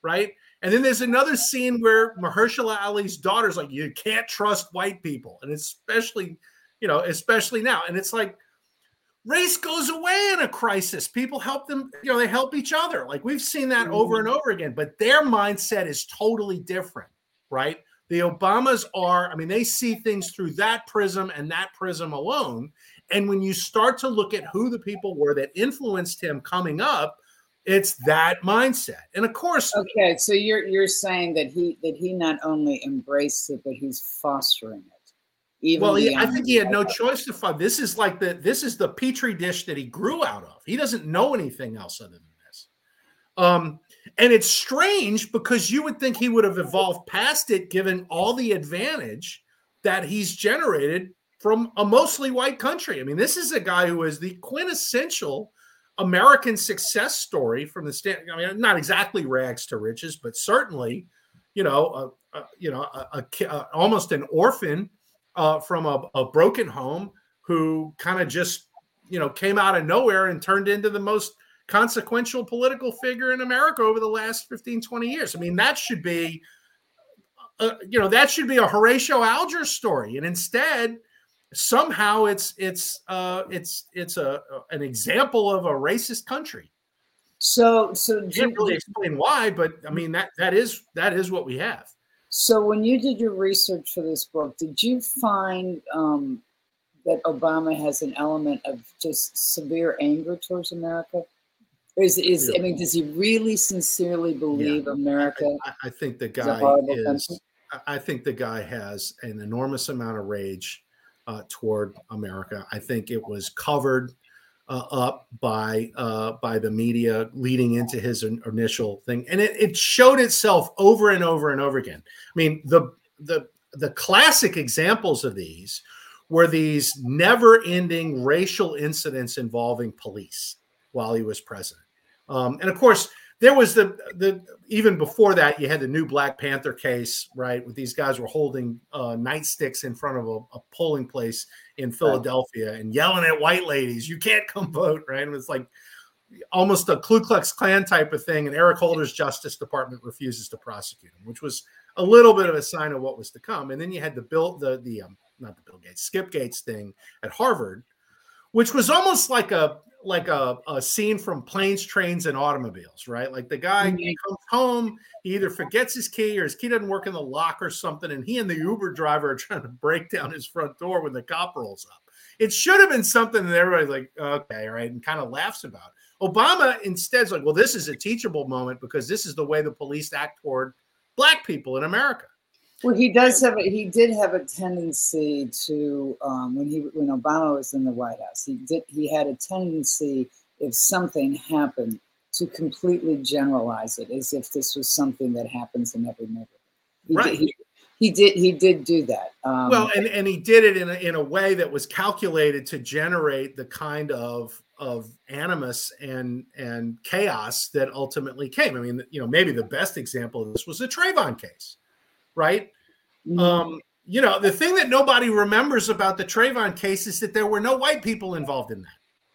right? And then there's another scene where Mahershala Ali's daughter's like, you can't trust white people. And especially, you know, especially now. And it's like, race goes away in a crisis. People help them, you know, they help each other. Like we've seen that over and over again, but their mindset is totally different, right? The Obamas are, I mean, they see things through that prism and that prism alone. And when you start to look at who the people were that influenced him coming up, it's that mindset. And of course, okay, so you're you're saying that he that he not only embraced it, but he's fostering it. Even well, he, I think he had no choice to find. This is like the this is the petri dish that he grew out of. He doesn't know anything else other than this. Um, and it's strange because you would think he would have evolved past it given all the advantage that he's generated from a mostly white country. I mean, this is a guy who is the quintessential American success story from the stand. I mean, not exactly rags to riches, but certainly, you know, a, a, you know, a, a, a, almost an orphan uh, from a, a broken home who kind of just, you know, came out of nowhere and turned into the most consequential political figure in America over the last fifteen, twenty years. I mean, that should be, a, you know, that should be a Horatio Alger story. And instead, somehow it's it's uh, it's it's a, a an example of a racist country. So so I can't really explain why, but I mean that that is that is what we have. So when you did your research for this book, did you find um, that Obama has an element of just severe anger towards America? Or is is yeah. I mean, does he really sincerely believe yeah. America? I, I think the guy is. Country? I think the guy has an enormous amount of rage Uh, toward America. I think it was covered uh, up by uh, by the media leading into his in- initial thing, and it, it showed itself over and over and over again. I mean, the the the classic examples of these were these never-ending racial incidents involving police while he was president, um, and of course. There was the the even before that, you had the new Black Panther case, right? With these guys were holding uh, nightsticks in front of a, a polling place in Philadelphia and yelling at white ladies, "You can't come vote," right? And it was like almost a Ku Klux Klan type of thing. And Eric Holder's Justice Department refuses to prosecute him, which was a little bit of a sign of what was to come. And then you had the Bill the the um, not the Bill Gates, Skip Gates thing at Harvard, which was almost like a like a, a scene from Planes, Trains, and Automobiles, right? Like the guy mm-hmm. comes home, he either forgets his key or his key doesn't work in the lock or something, and he and the Uber driver are trying to break down his front door when the cop rolls up. It should have been something that everybody's like, okay, right, and kind of laughs about. Obama instead's like, well, this is a teachable moment because this is the way the police act toward black people in America. Well, he does have a, he did have a tendency to um, when he when Obama was in the White House, he did he had a tendency, if something happened, to completely generalize it as if this was something that happens in every neighborhood. He right. Did, he, He did. He did do that. Um, well, and, and he did it in a, in a way that was calculated to generate the kind of of animus and and chaos that ultimately came. I mean, you know, maybe the best example of this was the Trayvon case, right? Mm-hmm. Um, you know, the thing that nobody remembers about the Trayvon case is that there were no white people involved in that,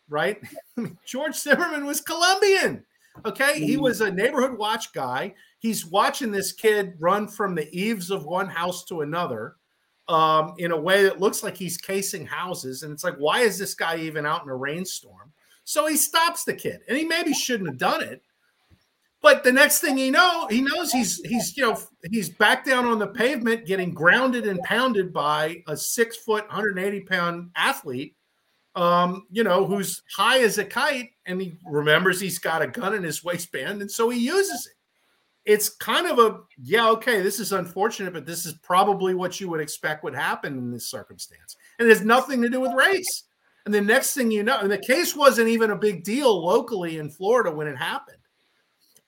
right? I mean, George Zimmerman was Colombian. Okay, he was a neighborhood watch guy. He's watching this kid run from the eaves of one house to another um, in a way that looks like he's casing houses. And it's like, why is this guy even out in a rainstorm? So he stops the kid, and he maybe shouldn't have done it. But the next thing he know, he knows he's he's you know he's back down on the pavement getting grounded and pounded by a six foot, one hundred eighty pound athlete. Um, you know, who's high as a kite, and he remembers he's got a gun in his waistband, and so he uses it. It's kind of a, yeah, okay, this is unfortunate, but this is probably what you would expect would happen in this circumstance. And it has nothing to do with race. And the next thing you know, and the case wasn't even a big deal locally in Florida when it happened.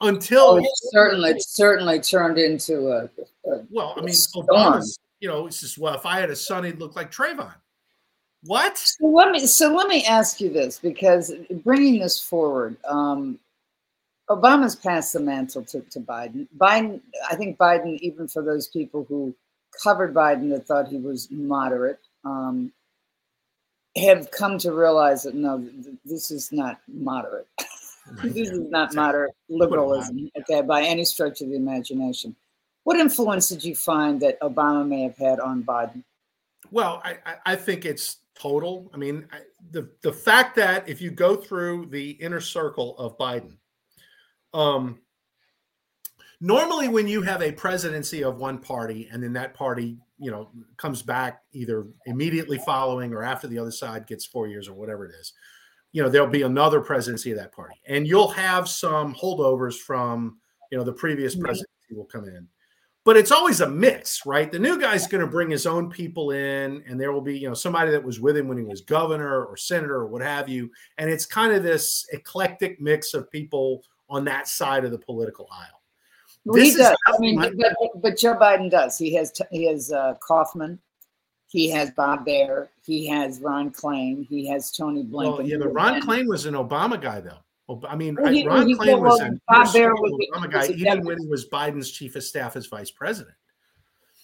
Until oh, it certainly, it certainly turned into a, a well, I mean, Obama's, you know, it's just, well, if I had a son, he'd look like Trayvon. What? So let me so let me ask you this, because bringing this forward, um, Obama's passed the mantle to, to Biden. Biden, I think Biden, even for those people who covered Biden that thought he was moderate, um, have come to realize that, no, th- this is not moderate. This is not moderate liberalism, okay, by any stretch of the imagination. What influence did you find that Obama may have had on Biden? Well, I, I think it's total. I mean, I, the the fact that if you go through the inner circle of Biden, um, normally when you have a presidency of one party and then that party, you know, comes back either immediately following or after the other side gets four years or whatever it is, you know, there'll be another presidency of that party. And you'll have some holdovers from, you know, the previous presidency will come in. But it's always a mix, right? The new guy's going to bring his own people in, and there will be, you know, somebody that was with him when he was governor or senator or what have you. And it's kind of this eclectic mix of people on that side of the political aisle. Well, this he does. I mean, but, but Joe Biden does. He has he has uh, Kaufman. He has Bob Baer. He has Ron Klain. He has Tony Blinken. Well, yeah, but Ron Klain was an Obama guy, though. I mean, well, he, Ron Klain was an Obama guy, even when he was Biden's chief of staff as vice president.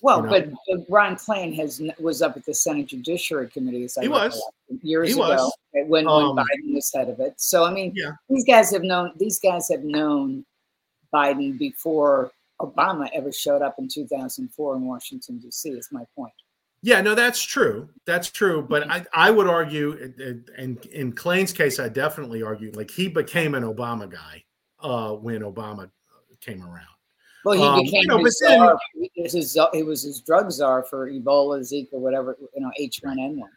Well, you know? but, but Ron Klain has was up at the Senate Judiciary Committee. As I he was years he ago was. When, um, when Biden was head of it. So I mean, yeah. these guys have known these guys have known Biden before Obama ever showed up in two thousand four in Washington D C. Is my point. Yeah, no, that's true. That's true. But I, I would argue, and, and in Klain's case, I definitely argued, like, he became an Obama guy uh, when Obama came around. Well, he um, became you know, his czar. He was his, he was his drug czar for Ebola, Zika, whatever, you know, H one N one.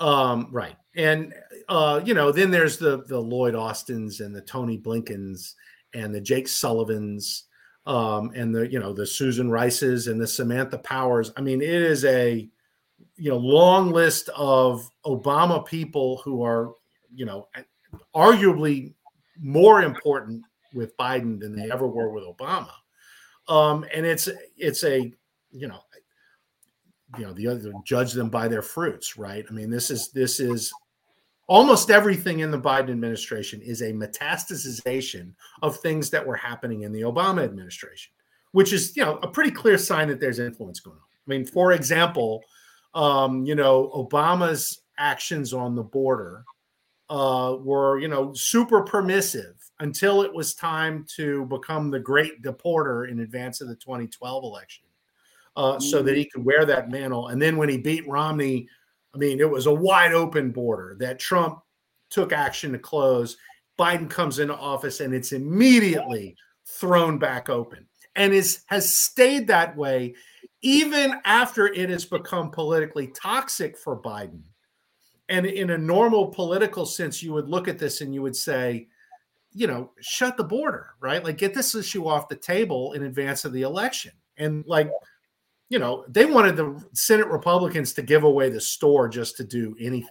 Um, right. And, uh, you know, then there's the, the Lloyd Austins and the Tony Blinkens and the Jake Sullivans um, and the, you know, the Susan Rices and the Samantha Powers. I mean, it is a... you know, long list of Obama people who are, you know, arguably more important with Biden than they ever were with Obama. Um, and it's, it's a, you know, you know, the other judge them by their fruits, right? I mean, this is, this is almost everything in the Biden administration is a metastasization of things that were happening in the Obama administration, which is, you know, a pretty clear sign that there's influence going on. I mean, for example, Um, you know, Obama's actions on the border uh, were, you know, super permissive until it was time to become the great deporter in advance of the twenty twelve election uh, mm-hmm. so that he could wear that mantle. And then when he beat Romney, I mean, it was a wide open border that Trump took action to close. Biden comes into office and it's immediately thrown back open, and is, has stayed that way even after it has become politically toxic for Biden. And in a normal political sense, you would look at this and you would say, you know, shut the border, right? Like, get this issue off the table in advance of the election. And like, you know, they wanted the Senate Republicans to give away the store just to do anything,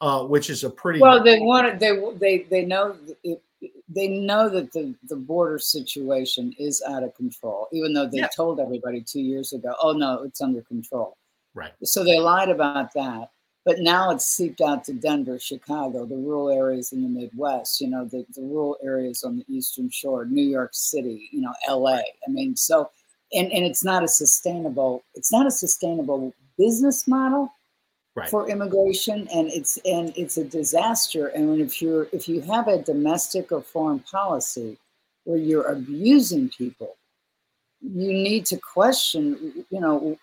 uh, which is a pretty well. They wanted they they they know it, they know that the, the border situation is out of control, even though they yeah. told everybody two years ago, oh no, it's under control. Right. So they lied about that. But now it's seeped out to Denver, Chicago, the rural areas in the Midwest, you know, the, the rural areas on the Eastern Shore, New York City, you know, L A. I mean, so, and, and it's not a sustainable, it's not a sustainable business model right. for immigration. And it's, and it's a disaster. And if you're, if you have a domestic or foreign policy where you're abusing people, you need to question, you know,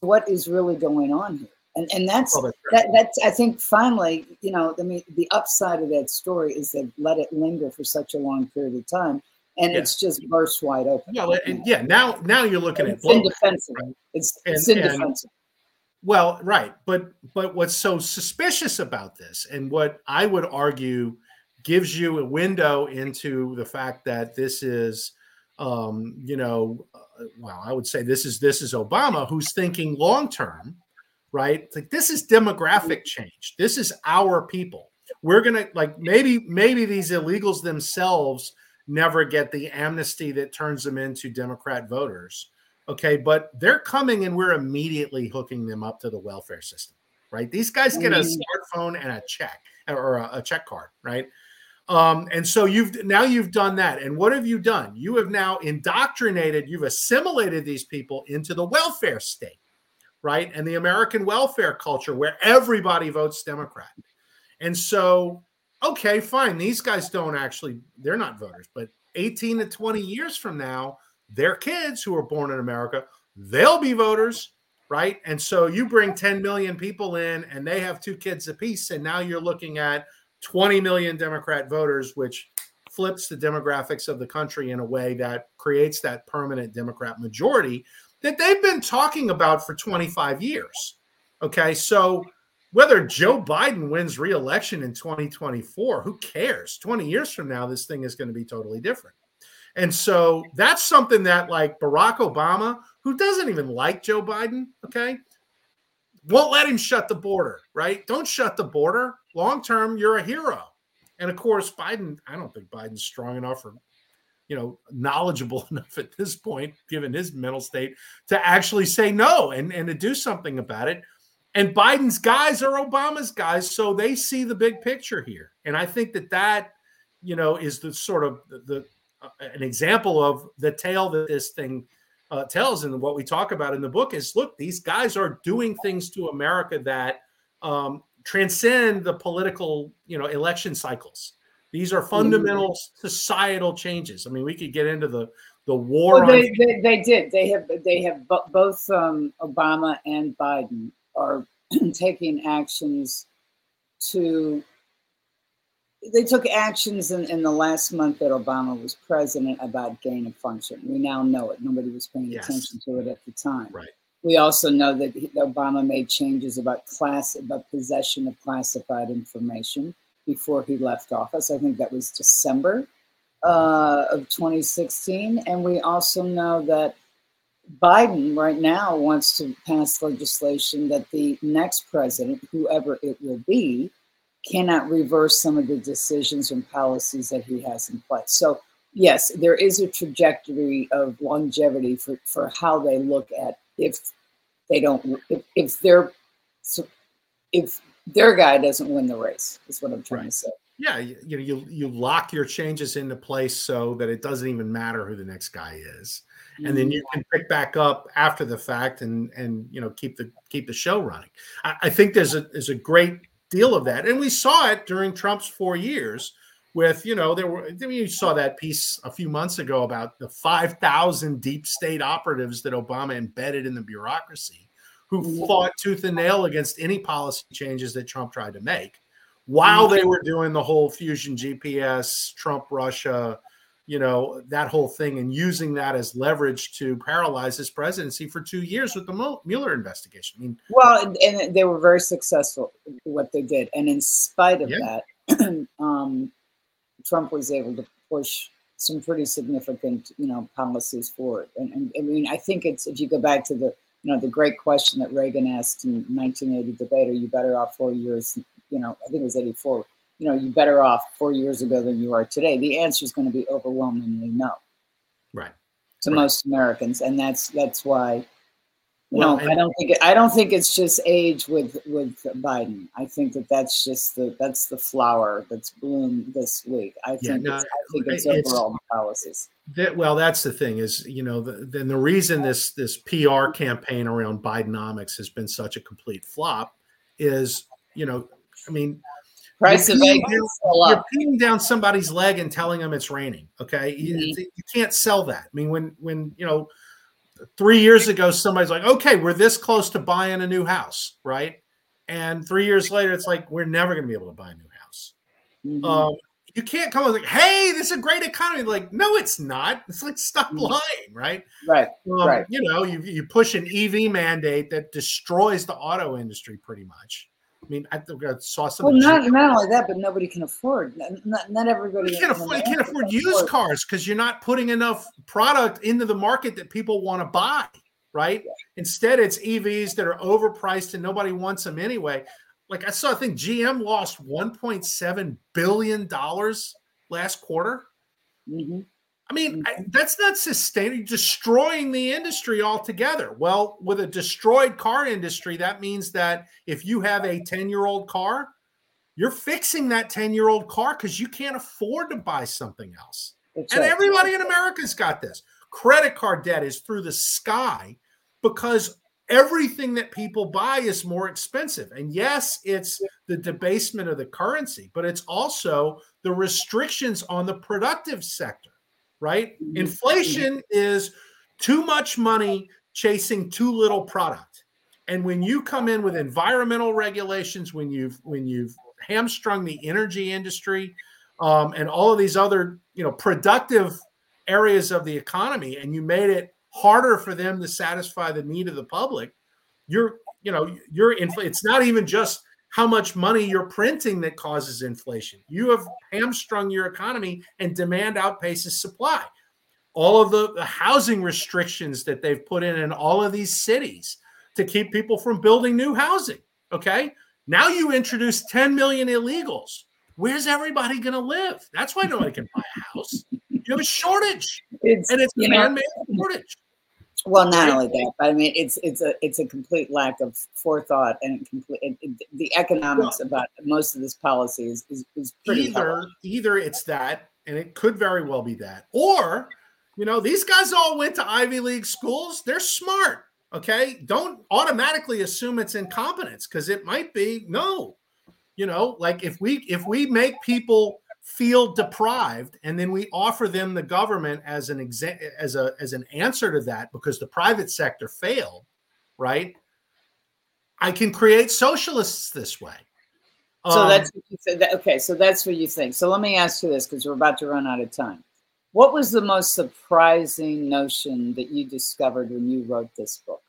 what is really going on here. And and that's, oh, that's right. that, that's, I think finally, you know, I mean, the upside of that story is that let it linger for such a long period of time. And yeah. it's just burst wide open. Yeah, well, and yeah, now now you're looking and at it's indefensible. Right? It's, and, it's indefensible. Well, right. But but what's so suspicious about this, and what I would argue gives you a window into the fact that this is, um, you know, uh, well, I would say this is this is Obama, who's thinking long term. Right? It's like, this is demographic change. This is our people. We're going to, like, maybe, maybe these illegals themselves never get the amnesty that turns them into Democrat voters. Okay. But they're coming and we're immediately hooking them up to the welfare system, right? These guys get a smartphone and a check or a, a check card, right? Um, and so you've, now you've done that. And what have you done? You have now indoctrinated, you've assimilated these people into the welfare state. Right. And the American welfare culture where everybody votes Democrat. And so, OK, fine. These guys don't actually, they're not voters. But eighteen to twenty years from now, their kids who are born in America, they'll be voters. Right. And so you bring ten million people in and they have two kids apiece. And now you're looking at twenty million Democrat voters, which flips the demographics of the country in a way that creates that permanent Democrat majority that they've been talking about for twenty-five years. Okay, so whether Joe Biden wins re-election in twenty twenty-four, who cares? twenty years from now, this thing is going to be totally different. And so that's something that, like, Barack Obama, who doesn't even like Joe Biden, okay, won't let him shut the border, right? Don't shut the border. Long term, you're a hero. And, of course, Biden, I don't think Biden's strong enough for you know, knowledgeable enough at this point, given his mental state, to actually say no and, and to do something about it. And Biden's guys are Obama's guys, so they see the big picture here. And I think that that, you know, is the sort of the, the uh, an example of the tale that this thing uh, tells. And what we talk about in the book is, look, these guys are doing things to America that um, transcend the political, you know, election cycles. These are fundamental societal changes. I mean, we could get into the the war. Well, they, on- they, they did. They have they have b- both um, Obama and Biden are taking actions to. They took actions in, in the last month that Obama was president about gain of function. We now know it. Nobody was paying yes. attention to it at the time. Right. We also know that Obama made changes about class about possession of classified information. Before he left office, I think that was December uh, of twenty sixteen. And we also know that Biden right now wants to pass legislation that the next president, whoever it will be, cannot reverse some of the decisions and policies that he has in place. So yes, there is a trajectory of longevity for, for how they look at if they don't, if, if they're, if, their guy doesn't win the race is what I'm trying right. to say. Yeah. You, you know, you, you lock your changes into place so that it doesn't even matter who the next guy is. Mm-hmm. And then you can pick back up after the fact and, and, you know, keep the, keep the show running. I, I think there's a, there's a great deal of that. And we saw it during Trump's four years with, you know, there were, you saw that piece a few months ago about the five thousand deep state operatives that Obama embedded in the bureaucracy, who fought tooth and nail against any policy changes that Trump tried to make, while they were doing the whole Fusion G P S, Trump, Russia, you know, that whole thing, and using that as leverage to paralyze his presidency for two years with the Mueller investigation. I mean, well, and they were very successful in what they did. And in spite of yeah. that, um, Trump was able to push some pretty significant, you know, policies forward. And, and I mean, I think it's, if you go back to the, you know, the great question that Reagan asked in nineteen eighty debate, are you better off four years, you know, I think it was eighty-four, you know, you better off four years ago than you are today? The answer is going to be overwhelmingly no. Right. To right. most Americans. And that's, that's why, you well, know, I don't think, it, I don't think it's just age with, with Biden. I think that that's just the, that's the flower that's bloomed this week. I think, yeah, no, it's, I think it's, it's overall policies. That, well, that's the thing is, you know, the, then the reason this, this P R campaign around Bidenomics has been such a complete flop is, you know, I mean, price you're, peeing down, you're peeing down somebody's leg and telling them it's raining. Okay. Mm-hmm. You, you can't sell that. I mean, when, when, you know, three years ago, somebody's like, okay, we're this close to buying a new house. Right. And three years later, it's like, we're never going to be able to buy a new house. Mm-hmm. Um, you can't come up with like, hey, this is a great economy. Like, no, it's not. It's like, stop mm-hmm. lying. Right. Right. Um, right. You know, you, you push an E V mandate that destroys the auto industry pretty much. I mean, I saw some. Well, not, not only that, but nobody can afford. Not, not everybody you can't afford. You can't afford used cars because you're not putting enough product into the market that people want to buy, right? Yeah. Instead, it's E Vs that are overpriced and nobody wants them anyway. Like I saw, I think G M lost one point seven billion dollars last quarter. Mm-hmm. I mean, mm-hmm. I, that's not sustaining, destroying the industry altogether. Well, with a destroyed car industry, that means that if you have a ten-year-old car, you're fixing that ten-year-old car because you can't afford to buy something else. That's and right. everybody in America's got this. Credit card debt is through the sky because everything that people buy is more expensive. And yes, it's the debasement of the currency, but it's also the restrictions on the productive sector. Right? Inflation is too much money chasing too little product. And when you come in with environmental regulations, when you've when you've hamstrung the energy industry um, and all of these other, you know, productive areas of the economy, and you made it harder for them to satisfy the need of the public, you're, you know, you're infl- it's not even just how much money you're printing that causes inflation. You have hamstrung your economy and demand outpaces supply. All of the, the housing restrictions that they've put in in all of these cities to keep people from building new housing, okay? Now you introduce ten million illegals. Where's everybody going to live? That's why nobody can buy a house. You have a shortage, it's, and it's a man-made shortage. Well, not only that, but I mean, it's it's a it's a complete lack of forethought and complete it, it, the economics well, about most of this policy is is, is pretty either hard. Either it's that, and it could very well be that, or you know, these guys all went to Ivy League schools. They're smart, okay? Don't automatically assume it's incompetence because it might be. No, you know, like if we if we make people feel deprived, and then we offer them the government as an exa- as a as an answer to that because the private sector failed, right? I can create socialists this way. So um, that's what you said. Okay. So that's what you think. So let me ask you this because we're about to run out of time. What was the most surprising notion that you discovered when you wrote this book?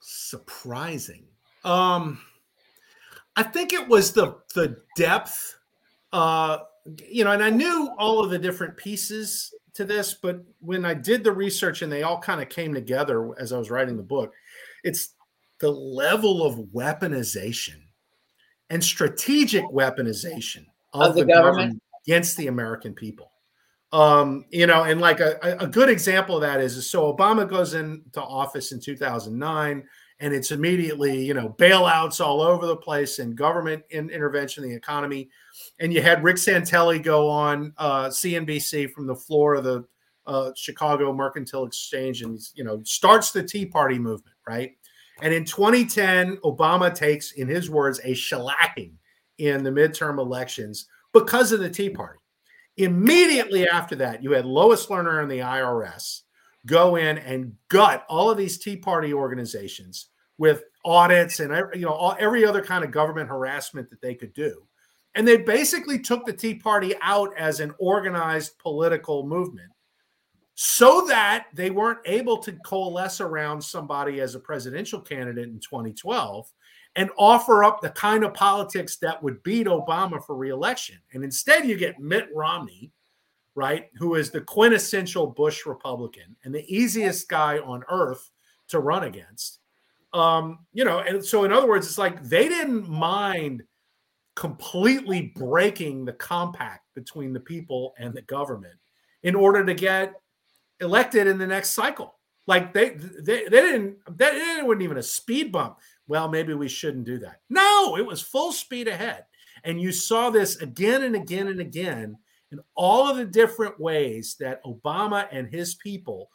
Surprising. Um, I think it was the the depth. Uh, you know, and I knew all of the different pieces to this, but when I did the research and they all kind of came together as I was writing the book, it's the level of weaponization and strategic weaponization of, of the, the government. government against the American people. Um, you know, and like a, a good example of that is, is so Obama goes into office in two thousand nine and it's immediately, you know, bailouts all over the place and government in, intervention in the economy. And you had Rick Santelli go on uh, C N B C from the floor of the uh, Chicago Mercantile Exchange and, you know, starts the Tea Party movement, right? And in twenty ten, Obama takes, in his words, a shellacking in the midterm elections because of the Tea Party. Immediately after that, you had Lois Lerner and the I R S go in and gut all of these Tea Party organizations with audits and you know all, every other kind of government harassment that they could do. And they basically took the Tea Party out as an organized political movement so that they weren't able to coalesce around somebody as a presidential candidate in twenty twelve and offer up the kind of politics that would beat Obama for re-election. And instead you get Mitt Romney, right, who is the quintessential Bush Republican and the easiest guy on earth to run against. Um, you know, and so in other words, it's like they didn't mind completely breaking the compact between the people and the government in order to get elected in the next cycle. Like they they, they didn't, that it wasn't even a speed bump. Well, maybe we shouldn't do that. No, it was full speed ahead. And you saw this again and again and again in all of the different ways that Obama and his people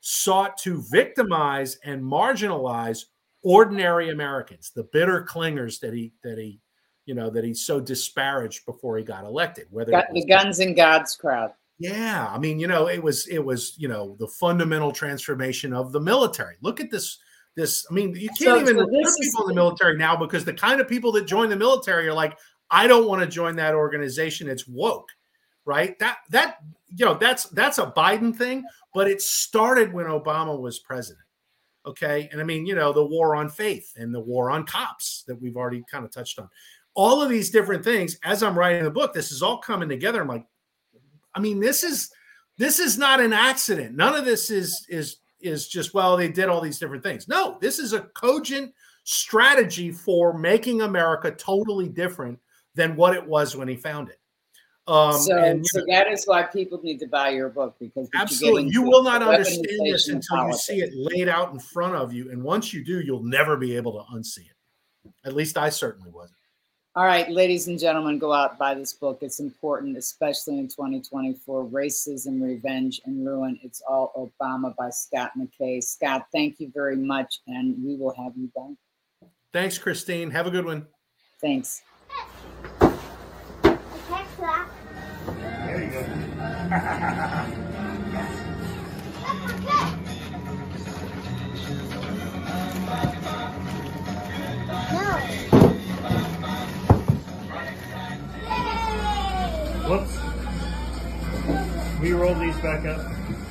sought to victimize and marginalize ordinary Americans, the bitter clingers that he that he you know, that he so disparaged before he got elected. Whether got the guns and gods crowd. Yeah. I mean, you know, it was, it was, you know, the fundamental transformation of the military. Look at this, this, I mean, you can't so, even so put people in the military now because the kind of people that join the military are like, I don't want to join that organization. It's woke, right? That, that, you know, that's, that's a Biden thing, but it started when Obama was president. Okay. And I mean, you know, the war on faith and the war on cops that we've already kind of touched on. All of these different things, as I'm writing the book, this is all coming together. I'm like, I mean, this is this is not an accident. None of this is is is just, well, they did all these different things. No, this is a cogent strategy for making America totally different than what it was when he found it. Um, so, and, so that is why people need to buy your book, because absolutely, you will not understand this until politics. You see it laid out in front of you. And once you do, you'll never be able to unsee it. At least I certainly wasn't. All right, ladies and gentlemen, go out, buy this book. It's important, especially in twenty twenty-four, Racism, Revenge, and Ruin. It's All Obama by Scott McKay. Scott, thank you very much, and we will have you back. Thanks, Christine. Have a good one. Thanks. There you go. No. Whoops. We roll these back up.